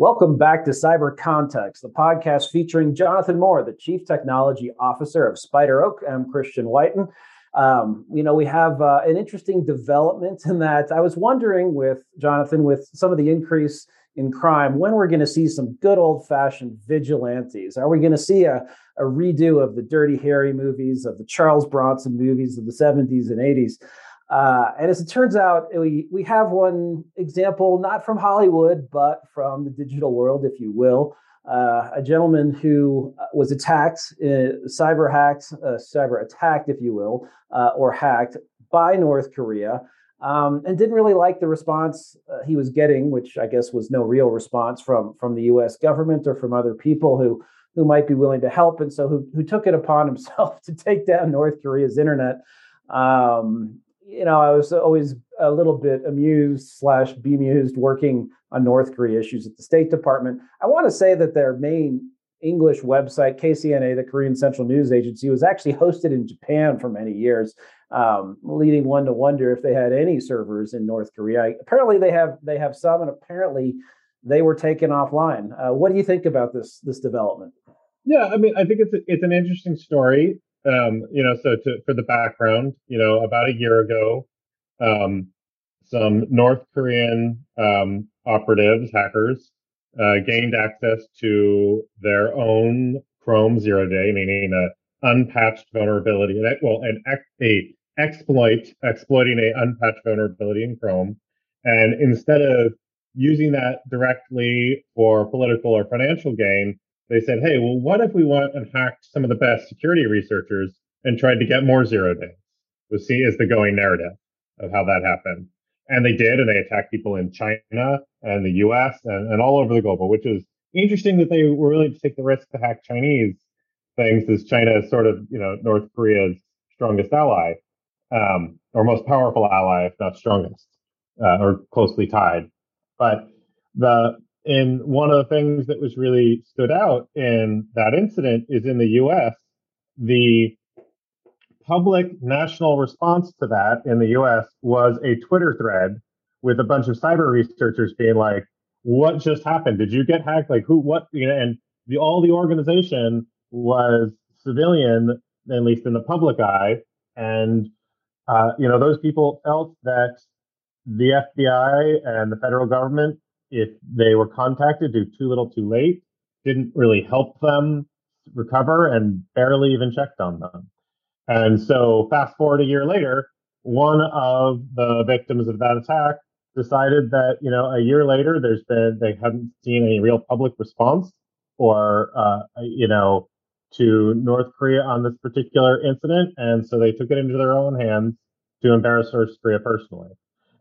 Welcome back to Cyber Context, the podcast featuring Jonathan Moore, the Chief Technology Officer of SpiderOak. I'm Christian Whiton. We have an interesting development in that I was wondering with Jonathan, with some of the increase in crime, when we're going to see some good old-fashioned vigilantes. Are we going to see a redo of the Dirty Harry movies, of the Charles Bronson movies of the 70s and 80s? And as it turns out, we have one example, not from Hollywood, but from the digital world, if you will. A gentleman who was attacked, cyber attacked, if you will, or hacked by North Korea, and didn't really like the response he was getting, which I guess was no real response from the U.S. government or from other people who might be willing to help, and so who took it upon himself to take down North Korea's internet. I was always a little bit amused/bemused working on North Korea issues at the State Department. I want to say that their main English website, KCNA, the Korean Central News Agency, was actually hosted in Japan for many years, leading one to wonder if they had any servers in North Korea. Apparently, they have some, and apparently they were taken offline. What do you think about this development? Yeah, I mean, I think it's an interesting story. For the background, about a year ago, some North Korean operatives, hackers, gained access to their own Chrome zero-day, meaning an unpatched vulnerability, exploiting an unpatched vulnerability in Chrome. And instead of using that directly for political or financial gain, they said, hey, well, what if we went and hacked some of the best security researchers and tried to get more zero-days? We'll see is the going narrative of how that happened. And they did, and they attacked people in China and the U.S. and all over the globe, which is interesting that they were willing to take the risk to hack Chinese things, as China is sort of, North Korea's strongest ally, or most powerful ally, if not strongest, or closely tied. But And one of the things that was really stood out in that incident is in the U.S., the public national response to that in the U.S. was a Twitter thread with a bunch of cyber researchers being like, what just happened? Did you get hacked? Like who, what? And all the organization was civilian, at least in the public eye. And, those people felt that the FBI and the federal government, if they were contacted, do too little too late, didn't really help them recover and barely even checked on them. And so fast forward a year later, one of the victims of that attack decided that, a year later, they hadn't seen any real public response or, to North Korea on this particular incident. And so they took it into their own hands to embarrass North Korea personally.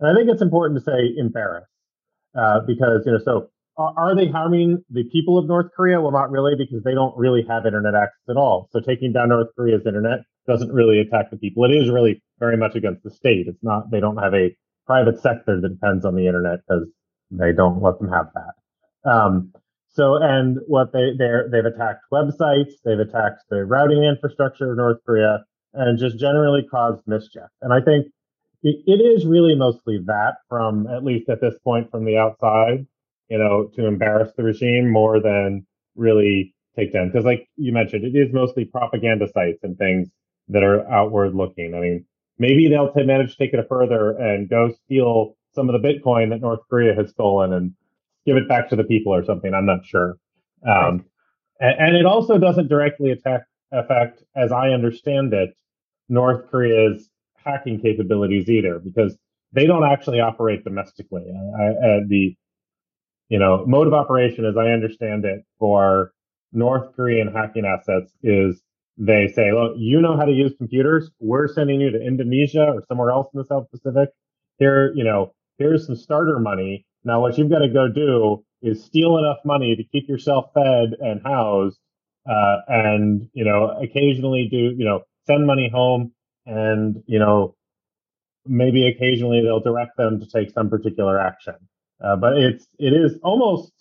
And I think it's important to say embarrass. Because, so are they harming the people of North Korea? Well, not really, because they don't really have internet access at all. So taking down North Korea's internet doesn't really attack the people. It is really very much against the state. It's not, they don't have a private sector that depends on the internet because they don't let them have that. And what they've attacked websites, they've attacked the routing infrastructure of North Korea, and just generally caused mischief. And I think it is really mostly that, from at least at this point from the outside, to embarrass the regime more than really take down. Because like you mentioned, it is mostly propaganda sites and things that are outward looking. I mean, maybe they'll manage to take it further and go steal some of the Bitcoin that North Korea has stolen and give it back to the people or something. I'm not sure. And it also doesn't directly affect, as I understand it, North Korea's hacking capabilities either, because they don't actually operate domestically. The mode of operation, as I understand it, for North Korean hacking assets is they say, look, you know how to use computers. We're sending you to Indonesia or somewhere else in the South Pacific. Here's some starter money. Now, what you've got to go do is steal enough money to keep yourself fed and housed, and, occasionally do, send money home. And, maybe occasionally they'll direct them to take some particular action. But it is almost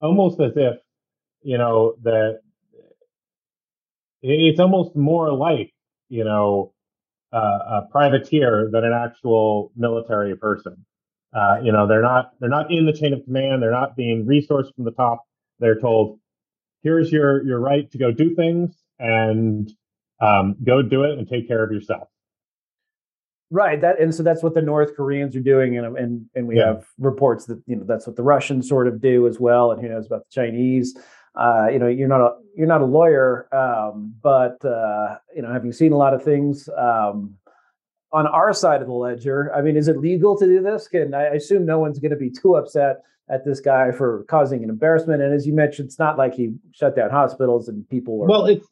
as if, that it's almost more like, a privateer than an actual military person. You know, they're not in the chain of command. They're not being resourced from the top. They're told, here's your right to go do things, and go do it and take care of yourself. Right. So that's what the North Koreans are doing. And we have reports that, you know, that's what the Russians sort of do as well. And who knows about the Chinese. You know, you're not a lawyer, but you know, having seen a lot of things on our side of the ledger, I mean, is it legal to do this? And I assume no one's going to be too upset at this guy for causing an embarrassment. And as you mentioned, it's not like he shut down hospitals and people were. Well, it's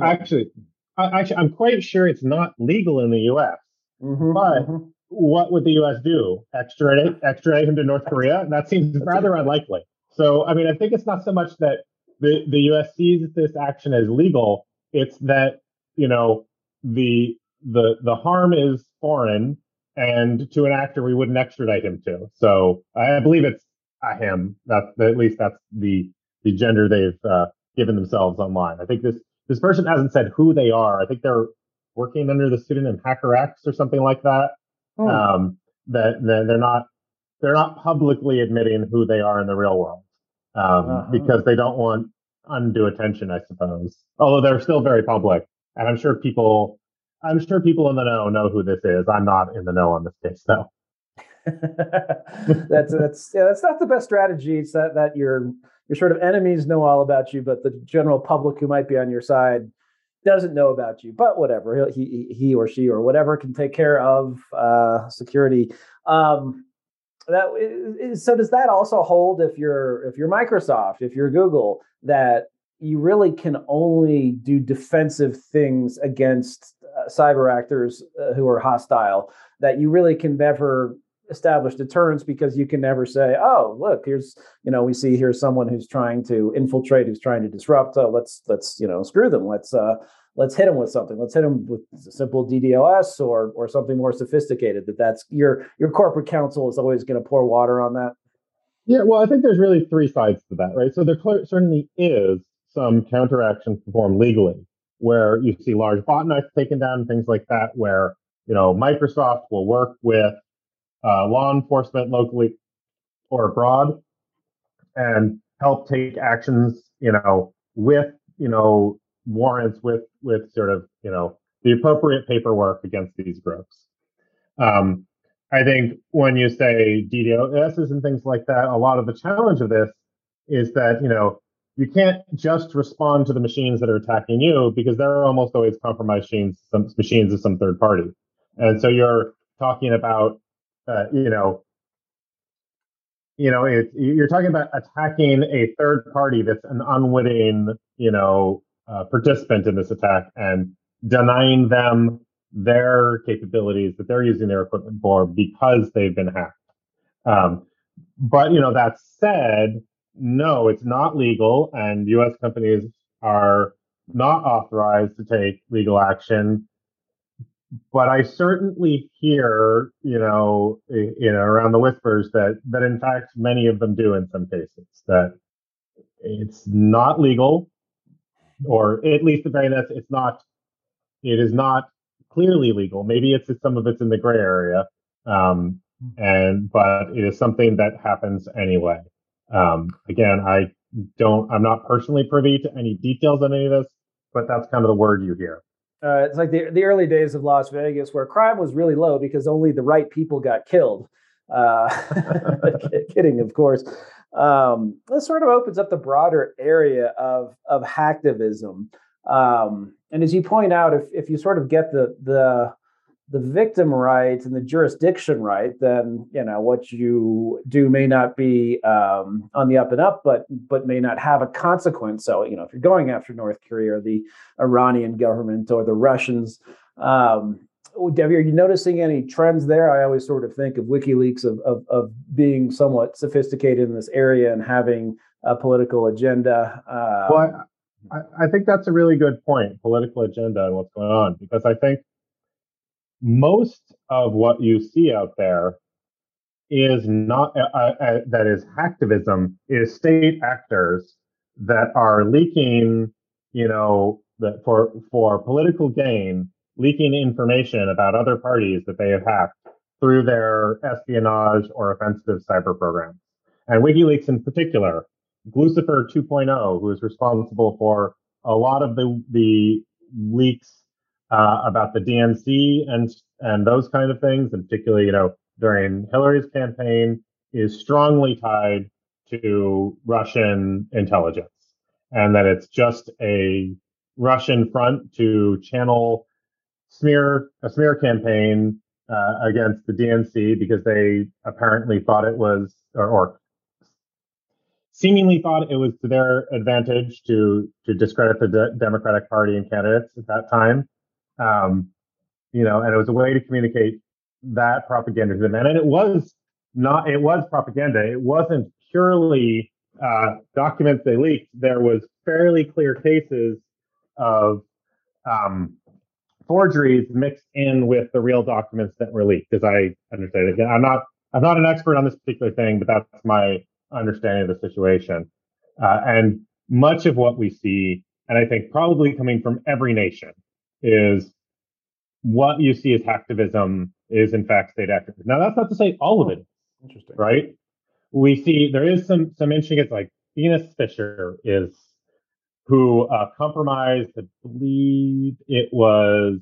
actually, I'm quite sure it's not legal in the U.S. Mm-hmm, but what would the U.S. do? Extradite him to North Korea? That seems rather unlikely. So, I mean, I think it's not so much that the U.S. sees this action as legal. It's that, you know, the harm is foreign, and to an actor we wouldn't extradite him to. So I believe it's a him. That's the gender they've given themselves online. I think this person hasn't said who they are. I think they're working under the pseudonym HackerX or something like that. Oh. They're not publicly admitting who they are in the real world, because they don't want undue attention, I suppose. Although they're still very public, and I'm sure people in the know who this is. I'm not in the know on this case, though. That's not the best strategy. It's that your sort of enemies know all about you, but the general public who might be on your side doesn't know about you. But whatever, he or she or whatever can take care of security. So does that also hold if you're Microsoft, if you're Google, that you really can only do defensive things against cyber actors who are hostile, that you really can never establish deterrence because you can never say, oh, look, here's someone who's trying to infiltrate, who's trying to disrupt. Let's, you know, screw them. Let's hit them with something. Let's hit them with a simple DDoS or something more sophisticated. That's your corporate counsel is always going to pour water on that. Yeah, well, I think there's really three sides to that, right? So there certainly is some counteraction performed legally, where you see large bot knives taken down, things like that, where, you know, Microsoft will work with law enforcement locally or abroad and help take actions, you know, with, you know, warrants, with sort of, you know, the appropriate paperwork against these groups. I think when you say DDoSs and things like that, a lot of the challenge of this is that, you know, you can't just respond to the machines that are attacking you, because there are almost always compromised machines of some third party. And so you're talking about, you're talking about attacking a third party that's an unwitting, you know, participant in this attack, and denying them their capabilities that they're using their equipment for because they've been hacked. But, you know, that said, no, it's not legal, and U.S. companies are not authorized to take legal action. But I certainly hear, you know, around the whispers that in fact many of them do in some cases, that it's not legal, or at least the very least it is not clearly legal. Maybe some of it's in the gray area, but it is something that happens anyway. Again, I'm not personally privy to any details on any of this, but that's kind of the word you hear. It's like the early days of Las Vegas, where crime was really low because only the right people got killed. Kidding, of course. This sort of opens up the broader area of hacktivism. And as you point out, if you sort of get the victim rights and the jurisdiction right, then, you know, what you do may not be on the up and up, but may not have a consequence. So, you know, if you're going after North Korea or the Iranian government or the Russians, Debbie, are you noticing any trends there? I always sort of think of WikiLeaks of being somewhat sophisticated in this area and having a political agenda. Well, I think that's a really good point, political agenda and what's going on, because I think most of what you see out there is not that is hacktivism, is state actors that are leaking, you know, that for political gain, leaking information about other parties that they have hacked through their espionage or offensive cyber programs. And WikiLeaks in particular, Guccifer 2.0, who is responsible for a lot of the leaks about the DNC and those kind of things, and particularly, you know, during Hillary's campaign, is strongly tied to Russian intelligence, and that it's just a Russian front to channel a smear campaign against the DNC, because they apparently thought it was, or seemingly thought it was to their advantage to discredit the Democratic Party and candidates at that time. You know, and it was a way to communicate that propaganda to them. And it was propaganda. It wasn't purely documents they leaked. There was fairly clear cases of forgeries mixed in with the real documents that were leaked, as I understand it. Again, I'm not an expert on this particular thing, but that's my understanding of the situation. And much of what we see, and I think probably coming from every nation, is what you see as hacktivism is in fact state activism. Now, that's not to say all of it. Interesting, right? We see there is some interesting. It's like Phineas Fisher is who compromised. I believe it was.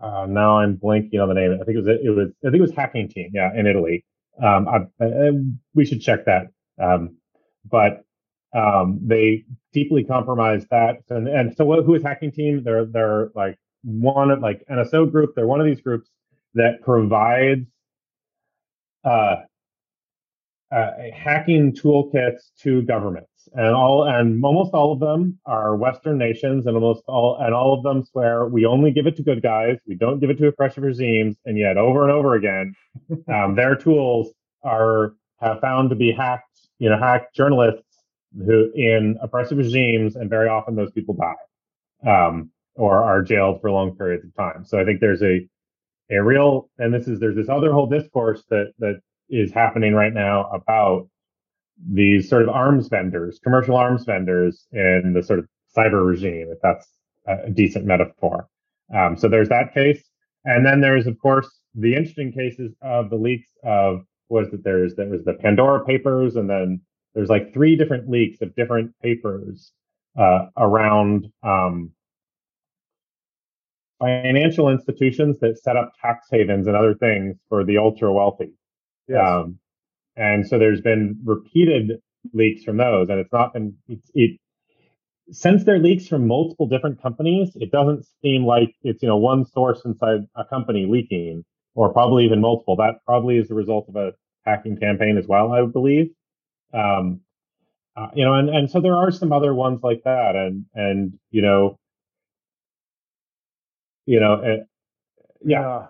Now I'm blanking on the name. I think it was Hacking Team. Yeah, in Italy. We should check that. But they deeply compromised that. And so who is Hacking Team? They're like one of like NSO group. They're one of these groups that provides hacking toolkits to governments, and almost all of them are Western nations, and all of them swear we only give it to good guys, we don't give it to oppressive regimes, and yet over and over again, their tools have found to be hacked. You know, hacked journalists who in oppressive regimes, and very often those people die or are jailed for long periods of time. So I think there's a real, and there's this other whole discourse that is happening right now about these sort of arms vendors, commercial arms vendors in the sort of cyber regime, if that's a decent metaphor. So there's that case. And then there's, of course, the interesting cases of the leaks of, there was the Pandora Papers, and then there's like three different leaks of different papers around financial institutions that set up tax havens and other things for the ultra wealthy. Yes. And so there's been repeated leaks from those, and since they're leaks from multiple different companies, it doesn't seem like it's, you know, one source inside a company leaking, or probably even multiple. That probably is the result of a hacking campaign as well, I would believe. You know, and so there are some other ones like that, and yeah.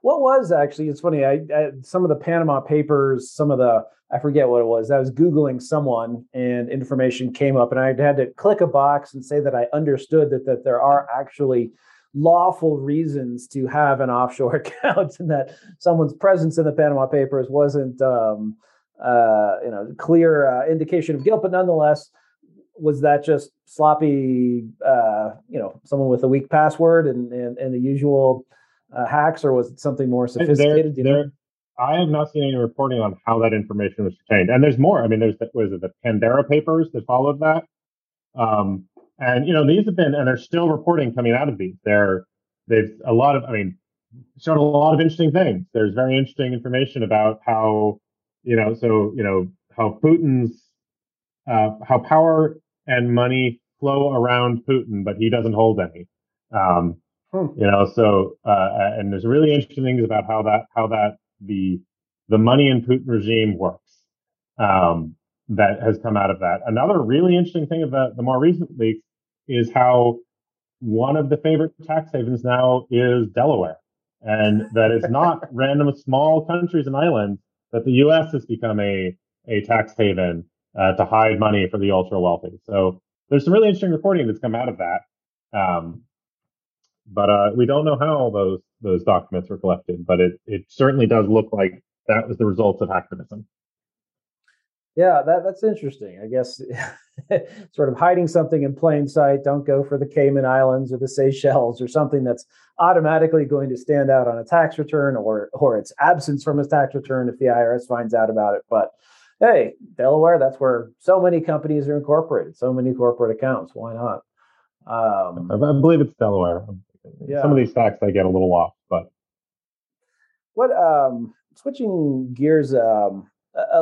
What was actually, it's funny, I some of the Panama Papers, some of the, I forget what it was, I was Googling someone and information came up, and I had to click a box and say that I understood that there are actually lawful reasons to have an offshore account, and that someone's presence in the Panama Papers wasn't, clear indication of guilt, but nonetheless, was that just sloppy, someone with a weak password and the usual... hacks, or was it something more sophisticated? I have not seen any reporting on how that information was retained. And there's more. I mean, the Pandora Papers that followed that. And, you know, these have been, and there's still reporting coming out of these. Showed a lot of interesting things. There's very interesting information about how, how Putin's, how power and money flow around Putin, but he doesn't hold any. And there's really interesting things about how the money in Putin regime works, that has come out of that. Another really interesting thing about the more recent leaks is how one of the favorite tax havens now is Delaware, and that it's not random small countries and islands, that the U.S. has become a tax haven to hide money for the ultra wealthy. So there's some really interesting reporting that's come out of that. But we don't know how those documents were collected, but it certainly does look like that was the result of hacktivism. Yeah, that's interesting. I guess sort of hiding something in plain sight. Don't go for the Cayman Islands or the Seychelles or something that's automatically going to stand out on a tax return or its absence from a tax return if the IRS finds out about it. But hey, Delaware, that's where so many companies are incorporated, so many corporate accounts. Why not? I believe it's Delaware. Yeah. Some of these facts I get a little off, but what switching gears a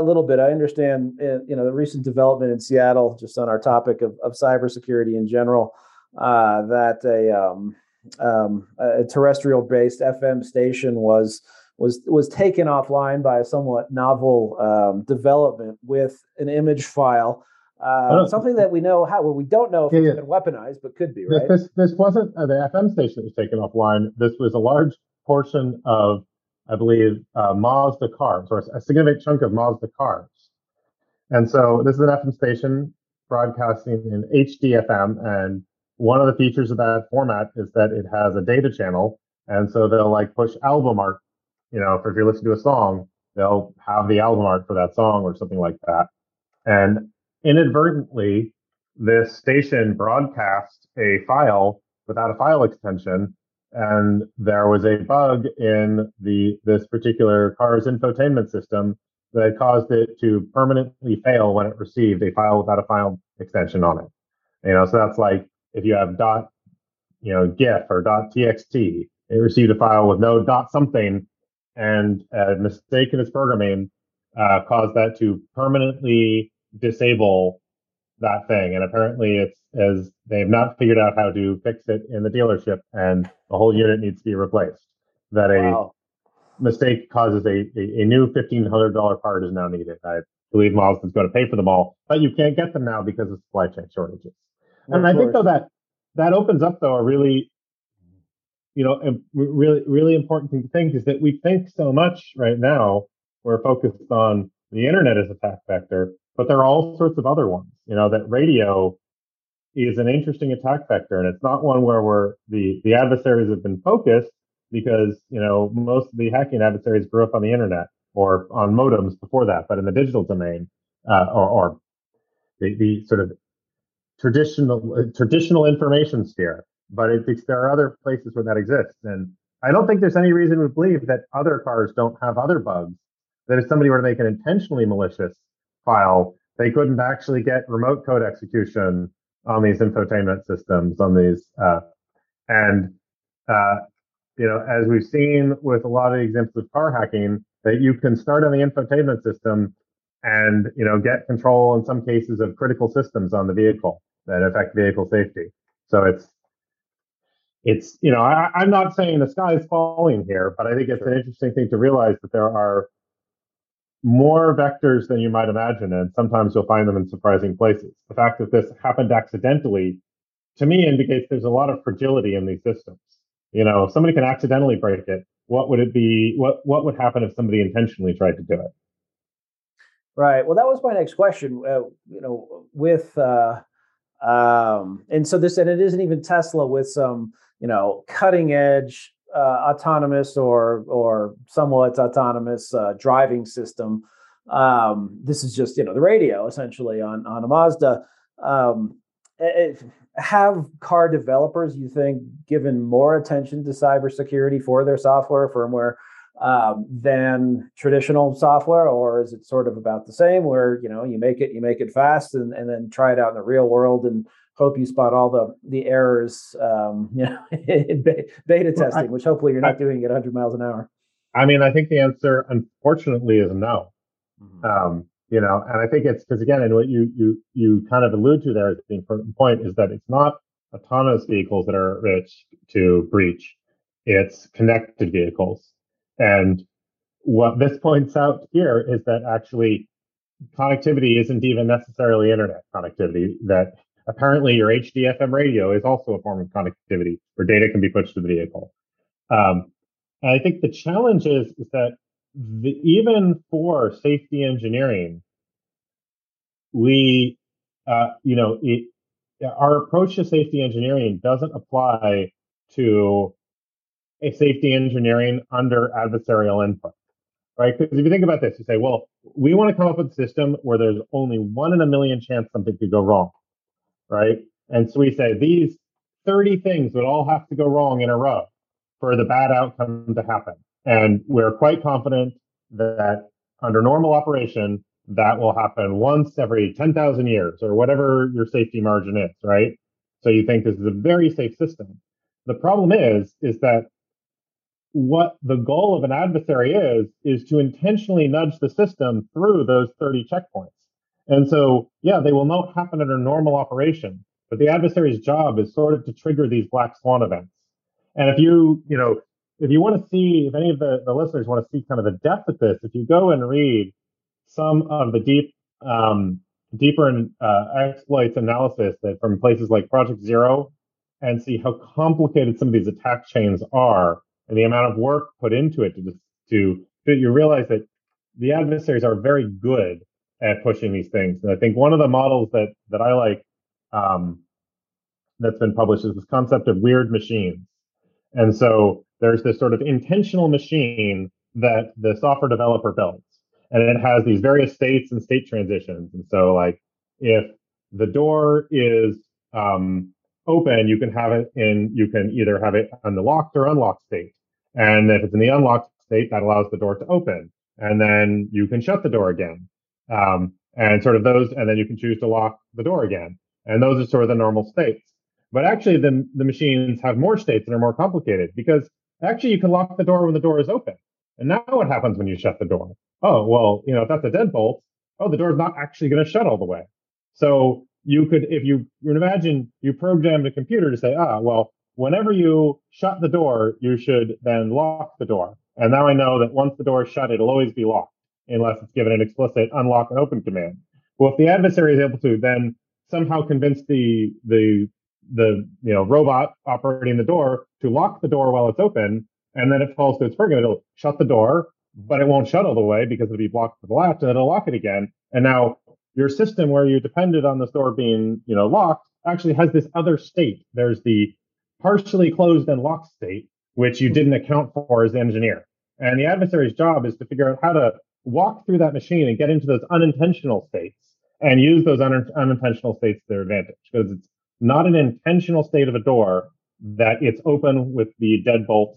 little bit, I understand the recent development in Seattle, just on our topic of cybersecurity in general, that a terrestrial-based FM station was taken offline by a somewhat novel development with an image file. Something that we know how, well, we don't know if it's been weaponized, but could be, right? This wasn't the FM station that was taken offline. This was a large portion of, I believe, Mazda cars, or a significant chunk of Mazda cars. And so this is an FM station broadcasting in HDFM. And one of the features of that format is that it has a data channel. And so they'll like push album art, if you're listening to a song, they'll have the album art for that song or something like that. And inadvertently, this station broadcast a file without a file extension, and there was a bug in this particular car's infotainment system that caused it to permanently fail when it received a file without a file extension on it. So that's like if you have .gif or .txt, it received a file with no .something, and a mistake in its programming caused that to permanently disable that thing, and apparently it's as they've not figured out how to fix it in the dealership, and the whole unit needs to be replaced. That a mistake causes a new $1,500 part is now needed. I believe Mazda's going to pay for them all, but you can't get them now because of supply chain shortages. Well, and I think though that opens up though a really, really really important thing to think is that we think so much right now. We're focused on the internet as attack vector. But there are all sorts of other ones, that radio is an interesting attack vector, and it's not one where the adversaries have been focused because, most of the hacking adversaries grew up on the internet or on modems before that, but in the digital domain or the sort of traditional information sphere. But there are other places where that exists. And I don't think there's any reason to believe that other cars don't have other bugs, that if somebody were to make an intentionally malicious file, they couldn't actually get remote code execution on these infotainment systems, on these. As we've seen with a lot of examples of car hacking, that you can start on the infotainment system and, get control in some cases of critical systems on the vehicle that affect vehicle safety. So I'm not saying the sky is falling here, but I think it's an interesting thing to realize that there are more vectors than you might imagine, and sometimes you'll find them in surprising places. The fact that this happened accidentally, to me, indicates there's a lot of fragility in these systems. If somebody can accidentally break it, what would it be? What would happen if somebody intentionally tried to do it? Right. Well, that was my next question. And it isn't even Tesla with some, cutting edge autonomous or somewhat autonomous driving system. This is just the radio essentially on a Mazda. Have car developers, you think, given more attention to cybersecurity for their software, firmware, than traditional software, or is it sort of about the same? Where you make it fast and then try it out in the real world and hope you spot all the errors, in beta testing, which hopefully you're not doing at 100 miles an hour. I mean, I think the answer, unfortunately, is no. Mm-hmm. And I think it's because, again, and what you kind of allude to there, the important point is that it's not autonomous vehicles that are at risk to breach; it's connected vehicles. And what this points out here is that actually connectivity isn't even necessarily internet connectivity. That apparently, your HDFM radio is also a form of connectivity where data can be pushed to the vehicle. And I think the challenge is that even for safety engineering, our approach to safety engineering doesn't apply to a safety engineering under adversarial input. right? Because if you think about this, you say, well, we want to come up with a system where there's only 1 in a million chance something could go wrong, right? And so we say these 30 things would all have to go wrong in a row for the bad outcome to happen. And we're quite confident that under normal operation, that will happen once every 10,000 years or whatever your safety margin is, right? So you think this is a very safe system. The problem is that what the goal of an adversary is to intentionally nudge the system through those 30 checkpoints. And so, yeah, they will not happen under normal operation, but the adversary's job is sort of to trigger these black swan events. And if you want to see, if any of the listeners want to see kind of the depth of this, if you go and read some of the deeper exploits analysis that from places like Project Zero, and see how complicated some of these attack chains are and the amount of work put into it to you realize that the adversaries are very good at pushing these things. And I think one of the models that I like that's been published is this concept of weird machines. And so there's this sort of intentional machine that the software developer builds. And it has these various states and state transitions. And so, like, if the door is open, you can either have it on the locked or unlocked state. And if it's in the unlocked state, that allows the door to open. And then you can shut the door again. And sort of those, and then you can choose to lock the door again. And those are sort of the normal states. But actually, the machines have more states that are more complicated, because actually you can lock the door when the door is open. And now what happens when you shut the door? Oh, well, if that's a deadbolt, the door's not actually going to shut all the way. So you could, if you imagine, you programmed a computer to say, whenever you shut the door, you should then lock the door. And now I know that once the door is shut, it'll always be locked, unless it's given an explicit unlock and open command. Well, if the adversary is able to then somehow convince the robot operating the door to lock the door while it's open, and then it falls to its program, it'll shut the door, but it won't shut all the way because it'll be blocked to the left, and it'll lock it again. And now your system, where you depended on this door being, locked, actually has this other state. There's the partially closed and locked state, which you didn't account for as the engineer. And the adversary's job is to figure out how to walk through that machine and get into those unintentional states and use those unintentional states to their advantage, because it's not an intentional state of a door that it's open with the deadbolt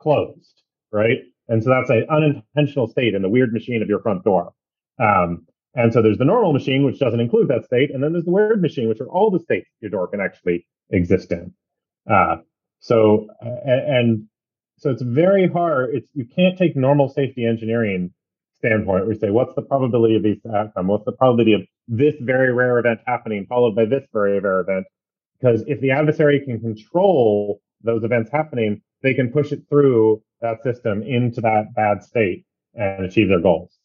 closed, right? And so that's an unintentional state in the weird machine of your front door. And so there's the normal machine, which doesn't include that state. And then there's the weird machine, which are all the states your door can actually exist in. So it's very hard. You can't take normal safety engineering standpoint where you say, what's the probability of these to outcome? What's the probability of this very rare event happening followed by this very rare event? Because if the adversary can control those events happening, they can push it through that system into that bad state and achieve their goals.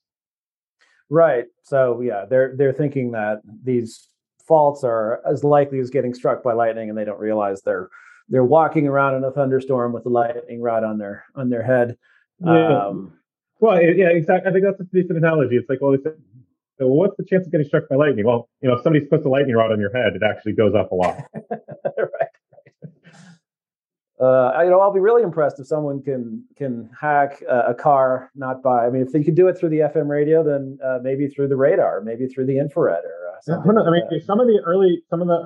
Right. So yeah, they're thinking that these faults are as likely as getting struck by lightning, and they don't realize they're walking around in a thunderstorm with the lightning rod on their head. Yeah. Exactly. I think that's a decent analogy. It's like, they said, so what's the chance of getting struck by lightning? Well, if somebody's puts a lightning rod on your head, it actually goes up a lot. Right. I'll be really impressed if someone can hack a car, if they could do it through the FM radio, then maybe through the radar, maybe through the infrared or something. Some of the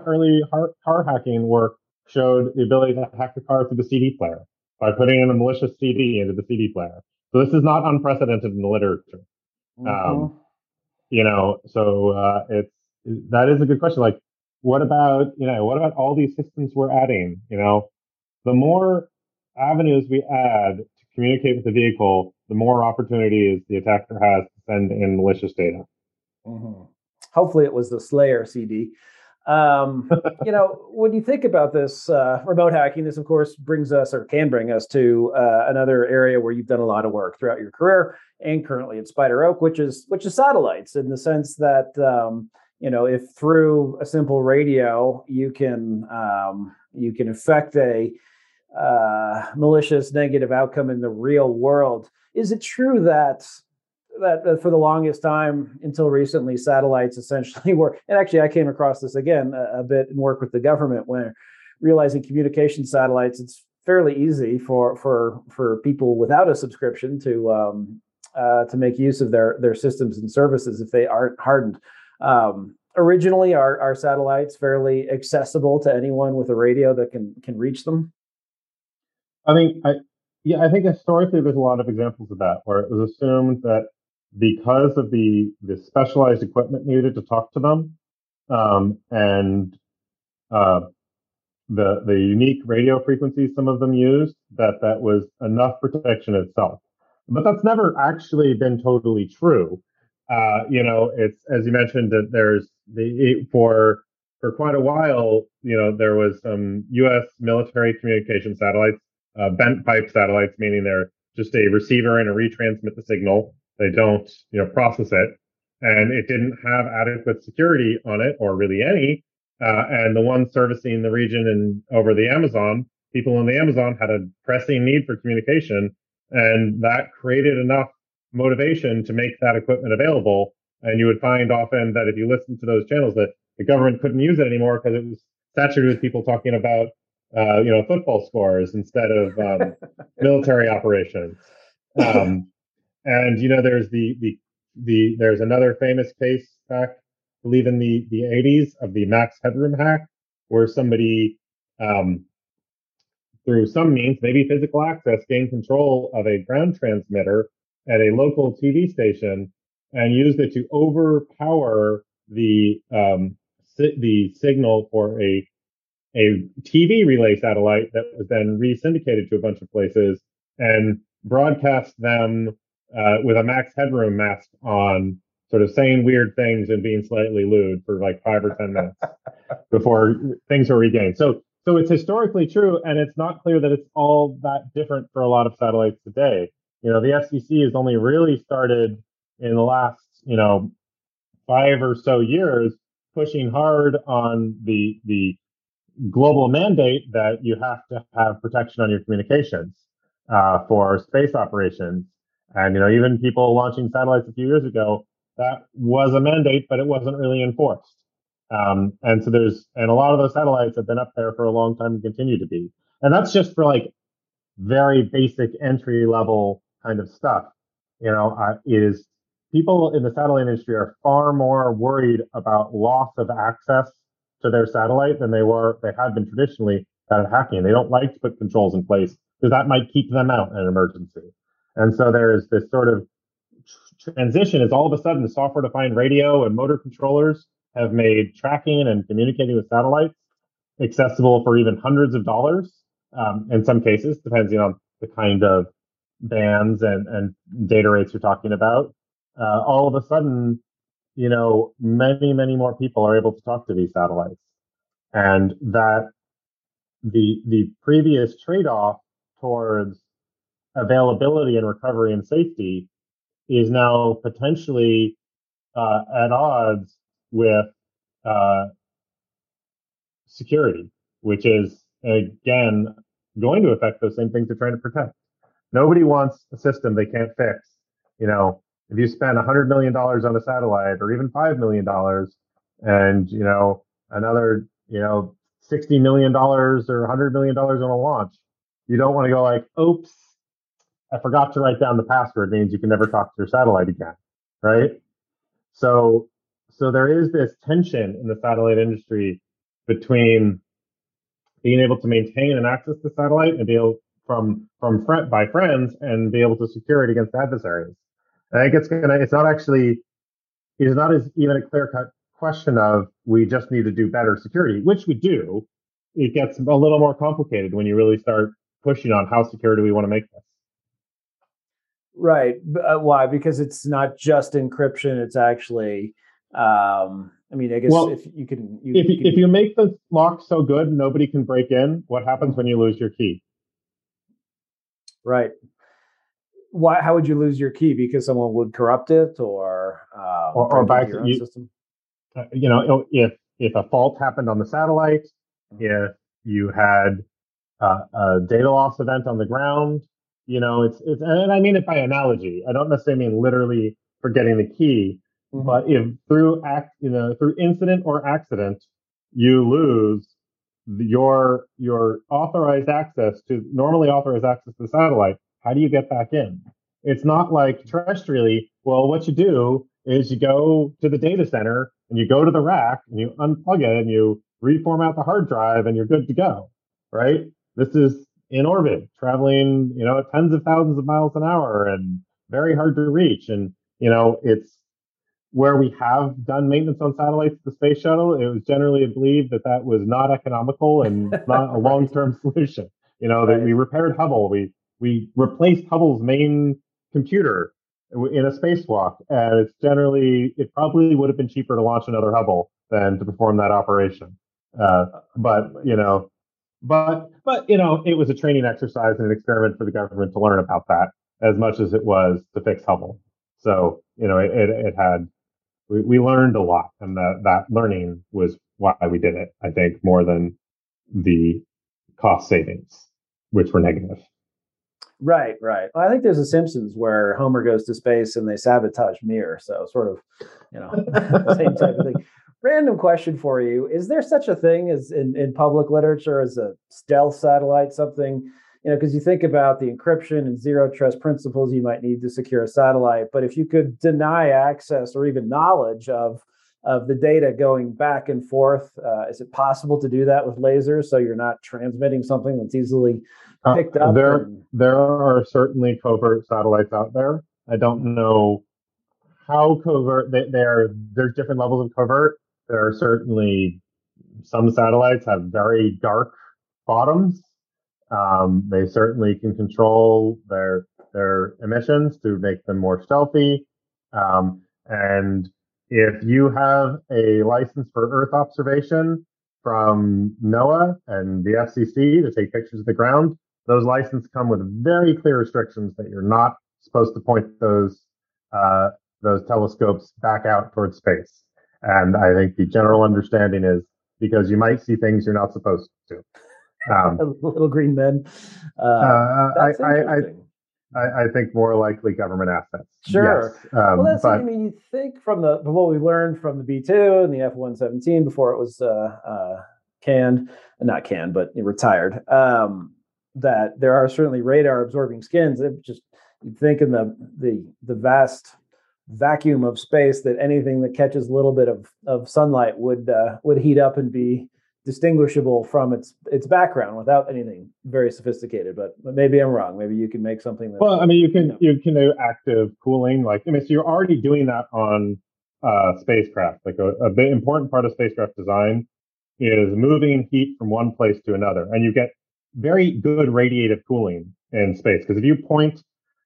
early car hacking work showed the ability to hack the car through the CD player by putting in a malicious CD into the CD player. So this is not unprecedented in the literature. Mm-hmm. That is a good question. Like, what about all these systems we're adding? The more avenues we add to communicate with the vehicle, the more opportunities the attacker has to send in malicious data. Mm-hmm. Hopefully it was the Slayer CD. When you think about this remote hacking, this, of course, brings us or can bring us to another area where you've done a lot of work throughout your career and currently at SpiderOak, which is satellites, in the sense that, if through a simple radio, you can affect a malicious negative outcome in the real world. Is it true that for the longest time, until recently, satellites essentially were, and actually I came across this again a bit in work with the government when realizing communication satellites, it's fairly easy for people without a subscription to make use of their systems and services if they aren't hardened. Originally, our satellites fairly accessible to anyone with a radio that can reach them. I mean, I think historically there's a lot of examples of that where it was assumed that because of the specialized equipment needed to talk to them, and the unique radio frequencies some of them used, that was enough protection itself. But that's never actually been totally true. It's, as you mentioned, that there's for quite a while, there was some U.S. military communication satellites, bent pipe satellites, meaning they're just a receiver and a retransmit the signal. They don't, process it, and it didn't have adequate security on it, or really any. And the one servicing the region and over the Amazon, people in the Amazon had a pressing need for communication, and that created enough motivation to make that equipment available. And you would find often that if you listen to those channels, that the government couldn't use it anymore because it was saturated with people talking about, football scores instead of military operations. There's the there's another famous case back, I believe, in the 80s of the Max Headroom hack, where somebody, through some means, maybe physical access, gained control of a ground transmitter at a local TV station and used it to overpower the signal for a TV relay satellite that was then re-syndicated to a bunch of places and broadcast them with a Max Headroom mask on, sort of saying weird things and being slightly lewd for like 5 or 10 minutes before things were regained. So it's historically true, and it's not clear that it's all that different for a lot of satellites today. The FCC has only really started in the last, 5 or so years pushing hard on the global mandate that you have to have protection on your communications for space operations. And, even people launching satellites a few years ago, that was a mandate, but it wasn't really enforced. And a lot of those satellites have been up there for a long time and continue to be. And that's just for like very basic entry level kind of stuff. Is people in the satellite industry are far more worried about loss of access to their satellite than they had been traditionally about hacking. They don't like to put controls in place because that might keep them out in an emergency. And so there is this sort of transition is all of a sudden the software-defined radio and motor controllers have made tracking and communicating with satellites accessible for even hundreds of dollars, in some cases, depending on the kind of bands and data rates you're talking about. All of a sudden, many, many more people are able to talk to these satellites. And that the previous trade-off towards availability and recovery and safety is now potentially at odds with security, which is, again, going to affect those same things they're trying to protect. Nobody wants a system they can't fix. If you spend $100 million on a satellite or even $5 million and, another, $60 million or $100 million on a launch, you don't want to go like, oops, I forgot to write down the password, means you can never talk to your satellite again, right? So there is this tension in the satellite industry between being able to maintain and access the satellite and be able by friends and be able to secure it against adversaries. And I think it's not even a clear-cut question of we just need to do better security, which we do. It gets a little more complicated when you really start pushing on how secure do we want to make this. Right. Why? Because it's not just encryption. It's actually, if you make the lock so good, nobody can break in. What happens when you lose your key? Right. Why? How would you lose your key? Because someone would corrupt it, or by your own system. If a fault happened on the satellite, if you had a data loss event on the ground. It's and I mean it by analogy. I don't necessarily mean literally forgetting the key, but if through incident or accident you lose your authorized access to normally authorized access to the satellite. How do you get back in? It's not like terrestrially. Well, what you do is you go to the data center and you go to the rack and you unplug it and you reformat the hard drive and you're good to go, right? This is in orbit, traveling, you know, at tens of thousands of miles an hour and very hard to reach. And, you know, it's where we have done maintenance on satellites, the space shuttle, it was generally believed that that was not economical and not a long-term solution. You know, that we repaired Hubble, we replaced Hubble's main computer in a spacewalk, and it's generally, it probably would have been cheaper to launch another Hubble than to perform that operation. But it was a training exercise and an experiment for the government to learn about that as much as it was to fix Hubble. So, you know, we learned a lot, and that learning was why we did it, I think, more than the cost savings, which were negative. Right. Well, I think there's a Simpsons where Homer goes to space and they sabotage Mir. So sort of, you know, same type of thing. Random question for you. Is there such a thing as in public literature as a stealth satellite, something, you know, because you think about the encryption and zero trust principles you might need to secure a satellite. But if you could deny access or even knowledge of the data going back and forth, is it possible to do that with lasers so you're not transmitting something that's easily picked up? There are certainly covert satellites out there. I don't know how covert they are. There's different levels of covert. There are certainly some satellites have very dark bottoms. They certainly can control their emissions to make them more stealthy. And if you have a license for Earth observation from NOAA and the FCC to take pictures of the ground, those licenses come with very clear restrictions that you're not supposed to point those telescopes back out towards space. And I think the general understanding is because you might see things you're not supposed to. Little green men. I think more likely government assets. Sure. Yes. Well, that's what I mean. You think from what we learned from the B-2 and the F-117 before it was retired, that there are certainly radar absorbing skins. It just, you'd think in the vast vacuum of space that anything that catches a little bit of sunlight would heat up and be distinguishable from its background without anything very sophisticated, but maybe I'm wrong. Maybe you can make something that... Well, I mean, you can do active cooling. Like, I mean, so you're already doing that on spacecraft. Like a big important part of spacecraft design is moving heat from one place to another, and you get very good radiative cooling in space because if you point,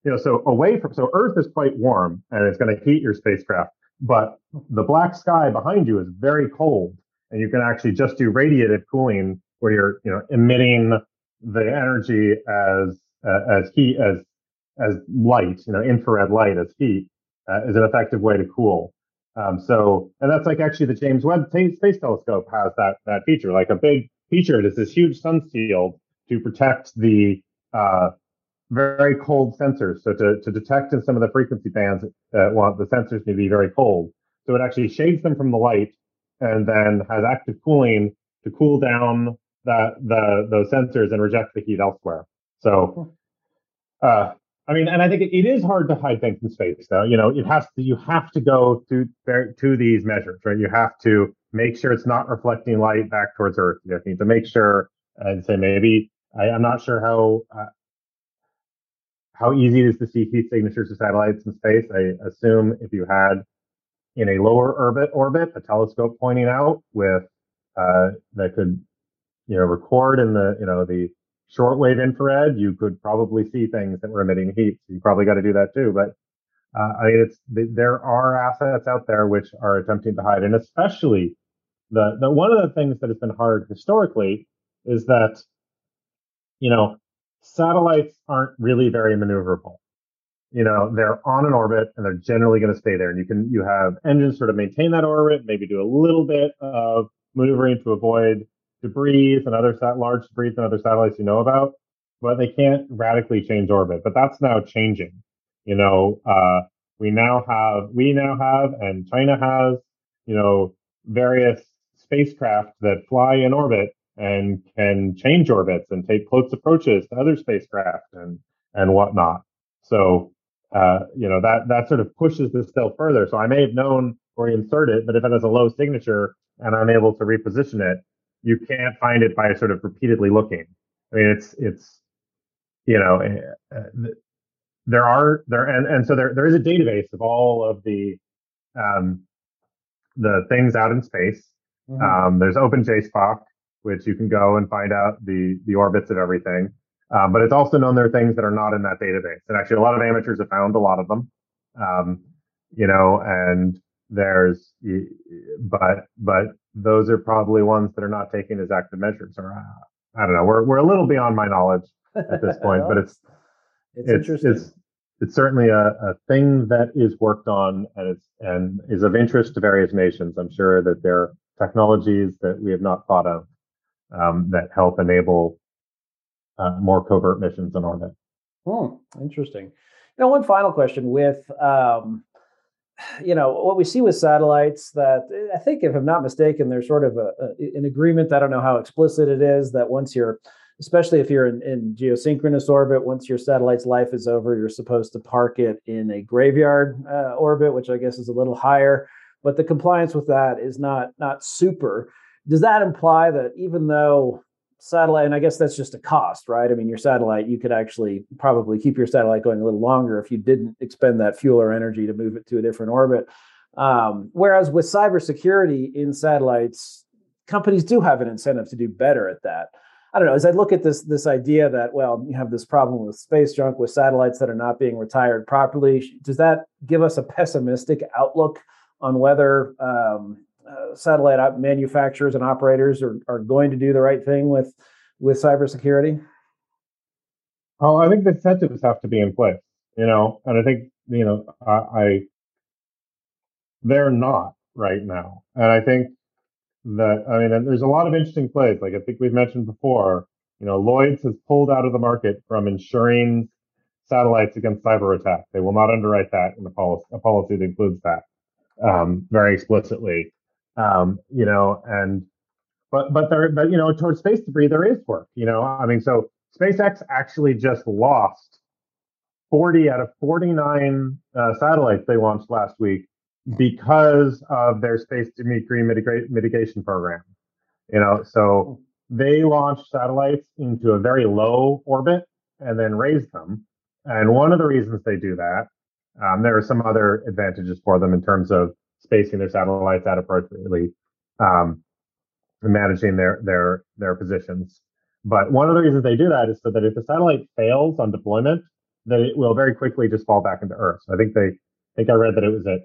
you know, so away from, so Earth is quite warm and it's going to heat your spacecraft, but the black sky behind you is very cold. And you can actually just do radiative cooling where you're, you know, emitting the energy as heat, as light, you know, infrared light as heat, is an effective way to cool. And that's like actually the James Webb Space Telescope has that feature, like a big feature. It is this huge sun shield to protect the very cold sensors. So to detect in some of the frequency bands that want the sensors to be very cold. So it actually shades them from the light, and then has active cooling to cool down those sensors and reject the heat elsewhere. So, I mean, and I think it is hard to hide things in space, though. You know, you have to go to these measures, right? You have to make sure it's not reflecting light back towards Earth. You need to make sure, and say maybe, I'm not sure how easy it is to see heat signatures of satellites in space. I assume if you had, in a lower orbit, a telescope pointing out with that could, you know, record in the, you know, the shortwave infrared, you could probably see things that were emitting heat. So you probably got to do that too. But I mean, there are assets out there which are attempting to hide, and especially the one of the things that has been hard historically is that, you know, satellites aren't really very maneuverable. You know, they're on an orbit and they're generally going to stay there. And you have engines sort of maintain that orbit, maybe do a little bit of maneuvering to avoid debris and other large debris and other satellites you know about, but they can't radically change orbit. But that's now changing. You know, we now have, and China has, you know, various spacecraft that fly in orbit and can change orbits and take close approaches to other spacecraft and whatnot. So, that sort of pushes this still further. So I may have known where you insert it, but if it has a low signature and I'm able to reposition it, you can't find it by sort of repeatedly looking. I mean, there is a database of all of the things out in space. Mm-hmm. There's Open JSPOC, which you can go and find out the orbits of everything. But it's also known there are things that are not in that database. And actually, a lot of amateurs have found a lot of them. But those are probably ones that are not taken as active measures. Or I don't know. We're a little beyond my knowledge at this point, but it's interesting. It's certainly a thing that is worked on and is of interest to various nations. I'm sure that there are technologies that we have not thought of that help enable more covert missions in orbit. Interesting. Now, one final question with, what we see with satellites that I think, if I'm not mistaken, there's sort of an agreement. I don't know how explicit it is that once you're, especially if you're in geosynchronous orbit, once your satellite's life is over, you're supposed to park it in a graveyard orbit, which I guess is a little higher, but the compliance with that is not super. Does that imply that even though satellite, and I guess that's just a cost, right? I mean, your satellite, you could actually probably keep your satellite going a little longer if you didn't expend that fuel or energy to move it to a different orbit. Whereas with cybersecurity in satellites, companies do have an incentive to do better at that. I don't know, as I look at this idea that, well, you have this problem with space junk, with satellites that are not being retired properly, does that give us a pessimistic outlook on whether satellite manufacturers and operators are going to do the right thing with cybersecurity? Oh, I think the incentives have to be in place, and I think, they're not right now. And I think that, and there's a lot of interesting plays. Like I think we've mentioned before, Lloyd's has pulled out of the market from insuring satellites against cyber attack. They will not underwrite that in a policy that includes that very explicitly. But towards space debris, there is work, so SpaceX actually just lost 40 out of 49 satellites they launched last week because of their space debris mitigation program. So they launched satellites into a very low orbit and then raised them. And one of the reasons they do that, there are some other advantages for them in terms of spacing their satellites out appropriately, managing their positions. But one of the reasons they do that is so that if the satellite fails on deployment, that it will very quickly just fall back into Earth. So I think I read that it was at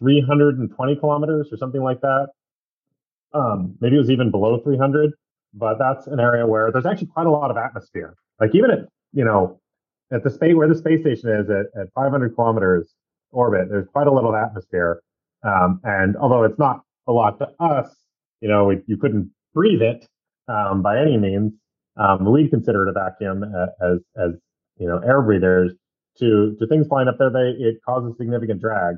320 kilometers or something like that. Maybe it was even below 300, but that's an area where there's actually quite a lot of atmosphere. Like even at the space where the space station is at 500 kilometers orbit, there's quite a little atmosphere. And although it's not a lot to us, you couldn't breathe it by any means. We'd consider it a vacuum as air breathers. To things flying up there, it causes significant drag.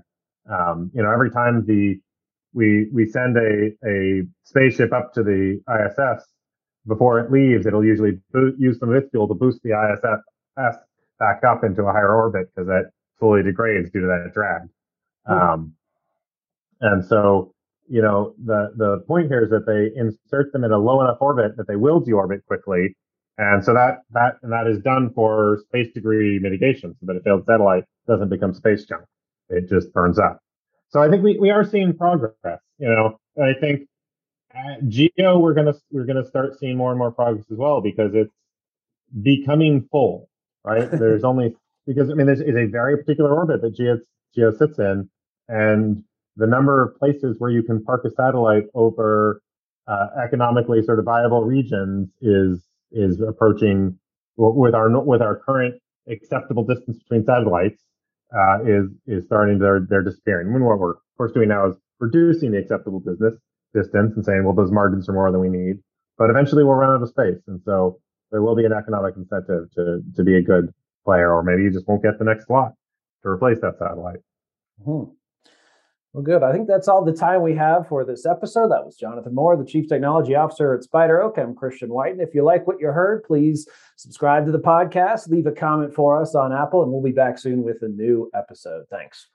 Every time we send a spaceship up to the ISS, before it leaves, it'll usually use some of its fuel to boost the ISS back up into a higher orbit because that slowly degrades due to that drag. And so, the point here is that they insert them in a low enough orbit that they will deorbit quickly. And so that is done for space debris mitigation, so that a failed satellite doesn't become space junk; it just burns up. So I think we are seeing progress. I think at GEO we're gonna start seeing more and more progress as well, because it's becoming full. Right? This is a very particular orbit that GEO sits in, and the number of places where you can park a satellite over economically sort of viable regions is approaching, with our current acceptable distance between satellites, is starting they're disappearing. And what we're of course doing now is reducing the acceptable distance and saying, well, those margins are more than we need, but eventually we'll run out of space. And so there will be an economic incentive to be a good player, or maybe you just won't get the next slot to replace that satellite. Mm-hmm. Well, good. I think that's all the time we have for this episode. That was Jonathan Moore, the Chief Technology Officer at SpiderOak. I'm Christian Whiton. If you like what you heard, please subscribe to the podcast, leave a comment for us on Apple, and we'll be back soon with a new episode. Thanks.